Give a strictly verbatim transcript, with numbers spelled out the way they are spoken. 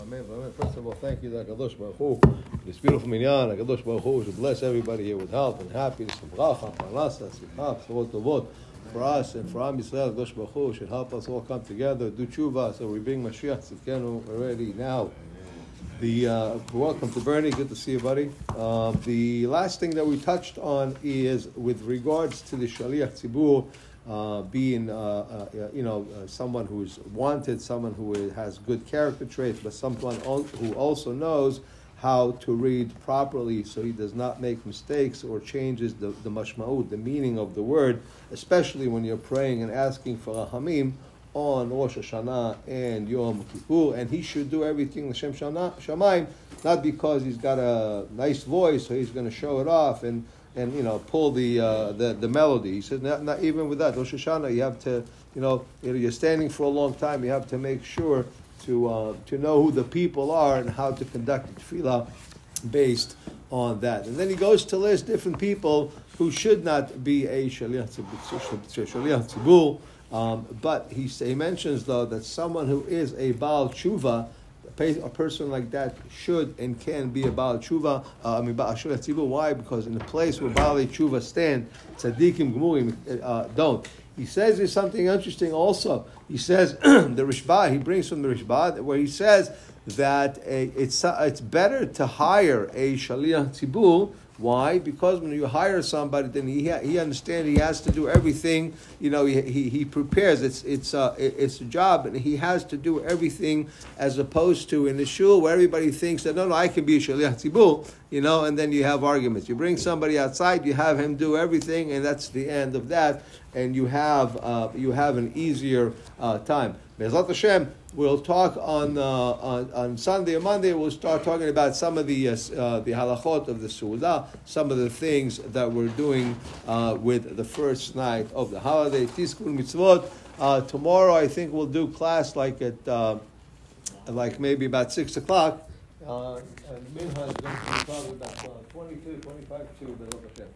Amen. First of all, thank you, HaKadosh Baruch Hu, for this beautiful Minyan. HaKadosh Baruch Hu should bless everybody here with health and happiness and bracha, Parnassah, simcha, b'sorot tovot. For us and for Am Yisrael, HaKadosh Baruch Hu should help us all come together, do tshuva, so we bring Mashiach Tzidkenu already now. The uh, welcome to Bernie. Good to see you, buddy. Uh, the last thing that we touched on is with regards to the Shaliach Tzibbur. Uh, being, uh, uh, you know, uh, someone who's wanted, someone who has good character traits, but someone al- who also knows how to read properly so he does not make mistakes or changes the, the mashma'ut, the meaning of the word, especially when you're praying and asking for rahamim on Rosh Hashanah and Yom Kippur. And he should do everything l'shem shamayim, not because he's got a nice voice, so he's going to show it off and and you know, pull the uh, the, the melody. He said, not, not even with that. Rosh Hashanah, you have to, you know, you're standing for a long time. You have to make sure to uh, to know who the people are and how to conduct the tefillah based on that. And then he goes to list different people who should not be a shaliach tzibur. Um, but he he mentions though that someone who is a Baal Teshuva, a person like that should and can be a Baal Teshuva. Uh, I mean, Baal Teshuva. Why? Because in the place where Baal Teshuva stand, Tzadikim Gmurim uh, don't. He says there's something interesting also. He says the Rashba, he brings from the Rashba, where he says that a, it's it's better to hire a Shaliach Tzibbur. Why? Because when you hire somebody, then he ha- he understands he has to do everything. You know, he he, he prepares. It's it's uh, it's a job, and he has to do everything, as opposed to in the shul where everybody thinks that no, no, I can be a shaliach tzibur. You know, and then you have arguments. You bring somebody outside, you have him do everything, and that's the end of that. And you have uh, you have an easier uh, time. Be'ezrat Hashem, we'll talk on, uh, on on Sunday or Monday. We'll start talking about some of the uh, uh, the halachot of the seudah, some of the things that we're doing uh, with the first night of the holiday. Tikkun Mitzvot. Uh, tomorrow, I think we'll do class like at uh, like maybe about six o'clock. Uh, and Minha is going to be probably about uh, twenty-two, twenty-five to Be'ezrat Hashem.